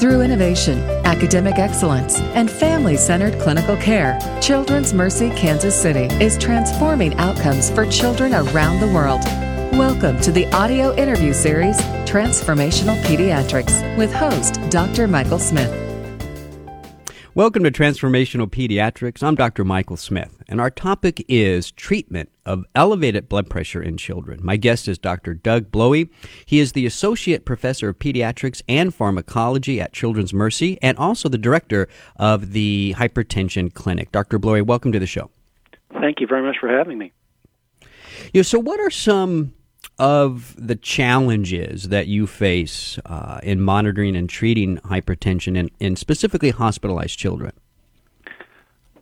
Through innovation, academic excellence, and family-centered clinical care, Children's Mercy Kansas City is transforming outcomes for children around the world. Welcome to the audio interview series, Transformational Pediatrics, with host Dr. Michael Smith. Welcome to Transformational Pediatrics. I'm Dr. Michael Smith, and our topic is treatment of elevated blood pressure in children. My guest is Dr. Doug Blowey. He is the Associate Professor of Pediatrics and Pharmacology at Children's Mercy and also the Director of the Hypertension Clinic. Dr. Blowey, welcome to the show. Thank you very much for having me. You know, so what are some of the challenges that you face in monitoring and treating hypertension in specifically hospitalized children?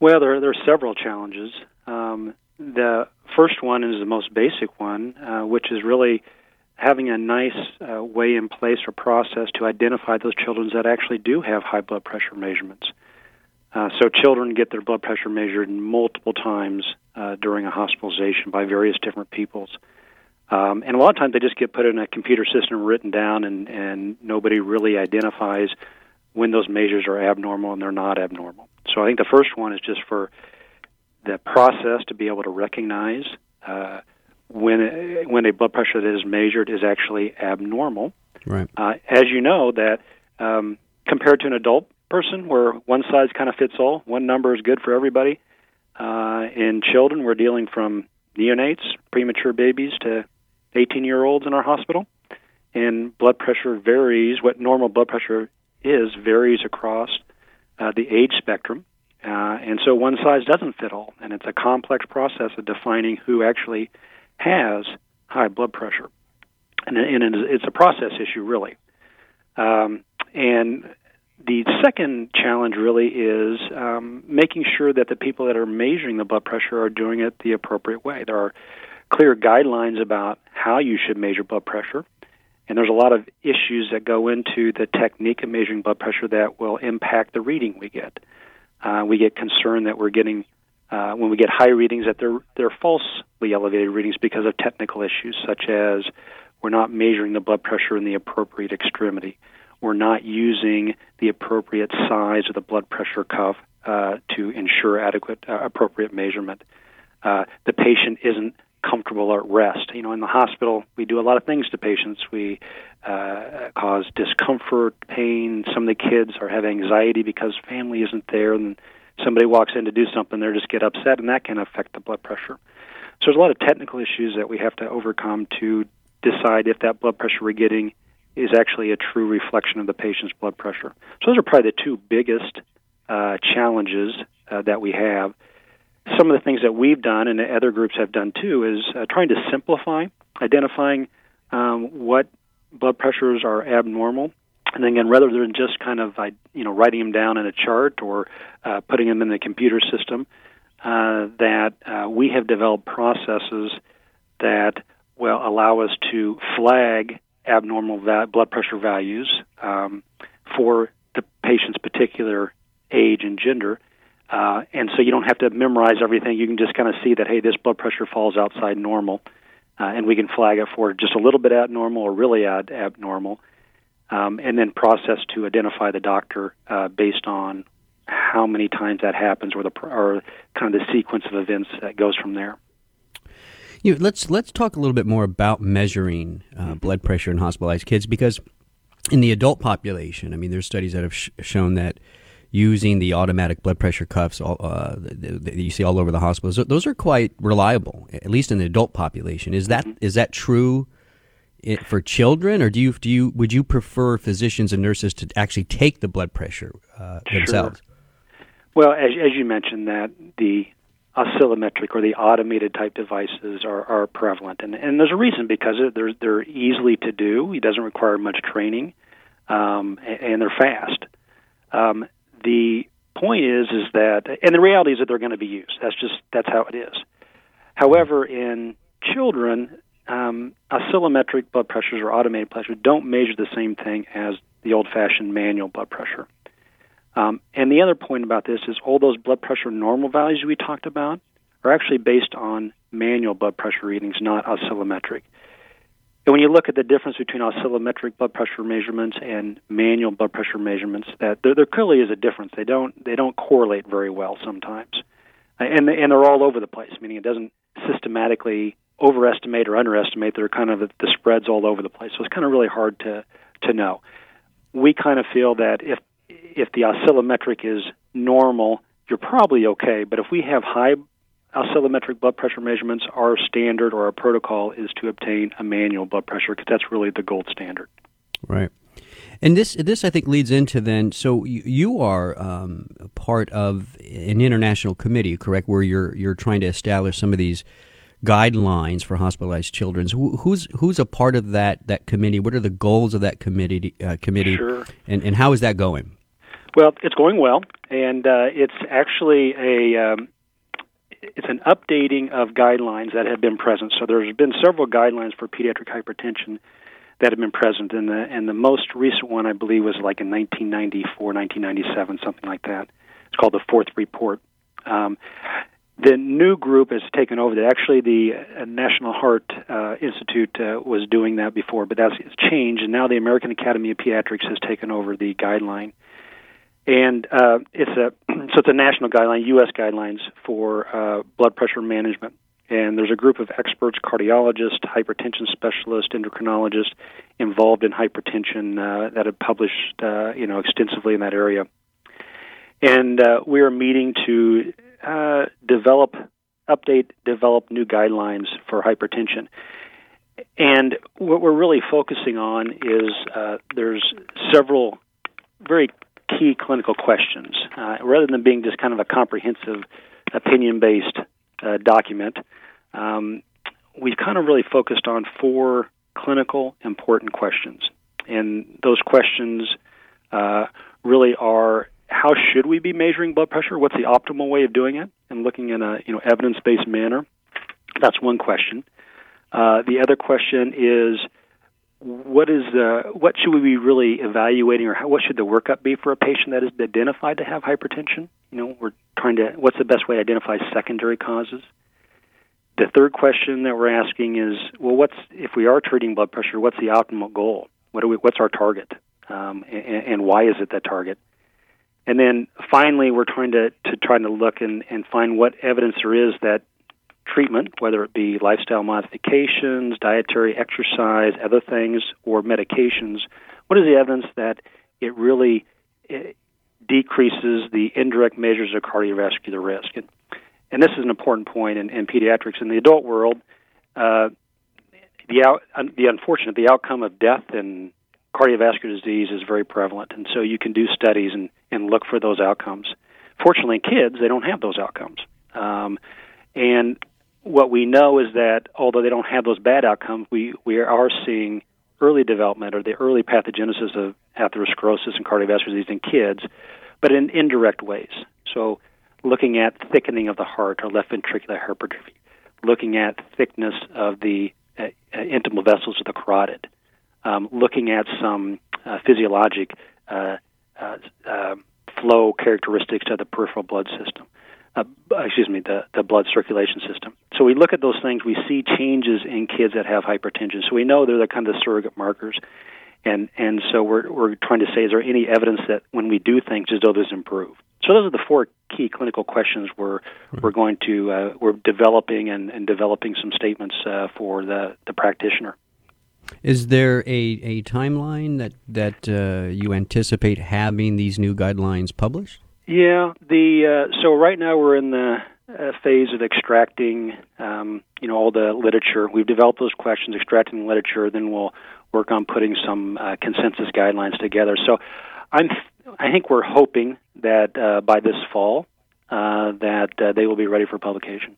Well, there are several challenges. The first one is the most basic one, which is really having a nice way in place or process to identify those children that actually do have high blood pressure measurements. So children get their blood pressure measured multiple times during a hospitalization by various different peoples. And a lot of times they just get put in a computer system written down, and nobody really identifies when those measures are abnormal and they're not abnormal. So I think the first one is just for the process to be able to recognize when a blood pressure that is measured is actually abnormal. Right. As you know, that compared to an adult person where one size kind of fits all, one number is good for everybody, in children we're dealing from neonates, premature babies, to 18-year-olds in our hospital, and blood pressure varies. What normal blood pressure is varies across the age spectrum, and so one size doesn't fit all, and it's a complex process of defining who actually has high blood pressure, and it's a process issue, really. And the second challenge really is making sure that the people that are measuring the blood pressure are doing it the appropriate way. There are clear guidelines about how you should measure blood pressure, and there's a lot of issues that go into the technique of measuring blood pressure that will impact the reading we get. We get concerned that we're getting, when we get high readings, that they're falsely elevated readings because of technical issues, such as we're not measuring the blood pressure in the appropriate extremity. We're not using the appropriate size of the blood pressure cuff to ensure adequate, appropriate measurement. The patient isn't comfortable at rest. You know, in the hospital, we do a lot of things to patients. We cause discomfort, pain. Some of the kids have anxiety because family isn't there, and somebody walks in to do something, they just get upset, and that can affect the blood pressure. So there's a lot of technical issues that we have to overcome to decide if that blood pressure we're getting is actually a true reflection of the patient's blood pressure. So those are probably the two biggest challenges that we have. Some of the things that we've done and other groups have done too is trying to simplify, identifying what blood pressures are abnormal, and then again, rather than just kind of writing them down in a chart or putting them in the computer system, that we have developed processes that will allow us to flag abnormal blood pressure values for the patient's particular age and gender. And so you don't have to memorize everything. You can just kind of see that, hey, this blood pressure falls outside normal, and we can flag it for just a little bit abnormal or really abnormal, and then process to identify the doctor based on how many times that happens or kind of the sequence of events that goes from there. You know, let's talk a little bit more about measuring blood pressure in hospitalized kids, because in the adult population, I mean, there's studies that have shown that using the automatic blood pressure cuffs that you see all over the hospitals, those are quite reliable, at least in the adult population. Is that true for children, or would you prefer physicians and nurses to actually take the blood pressure themselves? Sure. Well, as you mentioned, that the oscillometric or the automated type devices are prevalent. And there's a reason, because they're easily to do. It doesn't require much training, and they're fast. The point is that, and the reality is that they're going to be used. That's how it is. However, in children, oscillometric blood pressures or automated blood pressures don't measure the same thing as the old-fashioned manual blood pressure. And the other point about this is all those blood pressure normal values we talked about are actually based on manual blood pressure readings, not oscillometric. And when you look at the difference between oscillometric blood pressure measurements and manual blood pressure measurements, that there clearly is a difference. They don't correlate very well sometimes, and they're all over the place. Meaning it doesn't systematically overestimate or underestimate. They're kind of the spreads all over the place. So it's kind of really hard to know. We kind of feel that if the oscillometric is normal, you're probably okay. But if we have high oscillometric blood pressure measurements, our standard or our protocol is to obtain a manual blood pressure because that's really the gold standard. Right. And this I think leads into then, so you are part of an international committee, correct, where you're trying to establish some of these guidelines for hospitalized children. Who's a part of that committee? What are the goals of that committee? Sure. And how is that going? Well, it's going well, and it's actually it's an updating of guidelines that have been present. So there's been several guidelines for pediatric hypertension that have been present, and the most recent one, I believe, was like in 1994, 1997, something like that. It's called the Fourth Report. The new group has taken over. Actually, the National Heart Institute was doing that before, but that's changed, and now the American Academy of Pediatrics has taken over the guideline. And it's a national guideline, U.S. guidelines for blood pressure management. And there's a group of experts, cardiologists, hypertension specialists, endocrinologists involved in hypertension that have published extensively in that area. And we are meeting to develop new guidelines for hypertension. And what we're really focusing on is there's several very key clinical questions. Rather than being just kind of a comprehensive, opinion-based document, we've kind of really focused on four clinical important questions. And those questions really are, how should we be measuring blood pressure? What's the optimal way of doing it? And looking in a evidence-based manner. That's one question. The other question is, what should we be really evaluating, or what should the workup be for a patient that is identified to have hypertension? We're trying to, what's the best way to identify secondary causes? The third question that we're asking is, well, if we are treating blood pressure, what's the optimal goal? What's our target? And why is it that target? And then finally, we're trying to look and find what evidence there is that treatment, whether it be lifestyle modifications, dietary exercise, other things, or medications, what is the evidence that it really decreases the indirect measures of cardiovascular risk? And this is an important point in pediatrics. In the adult world, the outcome of death and cardiovascular disease is very prevalent, and so you can do studies and look for those outcomes. Fortunately, in kids, they don't have those outcomes. And what we know is that although they don't have those bad outcomes, we are seeing early development or the early pathogenesis of atherosclerosis and cardiovascular disease in kids, but in indirect ways. So looking at thickening of the heart or left ventricular hypertrophy, looking at thickness of the intimal vessels of the carotid, looking at some physiologic flow characteristics of the peripheral blood system. The blood circulation system. So we look at those things. We see changes in kids that have hypertension. So we know they're the kind of surrogate markers, and so we're trying to say, is there any evidence that when we do things, does others improve? So those are the four key clinical questions we're developing and developing some statements for the practitioner. Is there a timeline that you anticipate having these new guidelines published? Yeah. So right now we're in the phase of extracting, all the literature. We've developed those questions, extracting the literature. Then we'll work on putting some consensus guidelines together. So, I think we're hoping that by this fall that they will be ready for publication.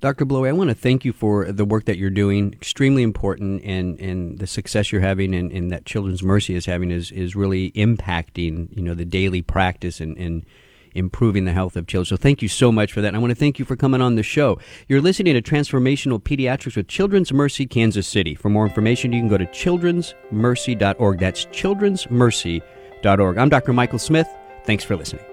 Dr. Blowey, I want to thank you for the work that you're doing. Extremely important, and the success you're having and that Children's Mercy is having is really impacting, the daily practice and improving the health of children. So thank you so much for that. And I want to thank you for coming on the show. You're listening to Transformational Pediatrics with Children's Mercy Kansas City. For more information, you can go to childrensmercy.org. That's childrensmercy.org. I'm Dr. Michael Smith. Thanks for listening.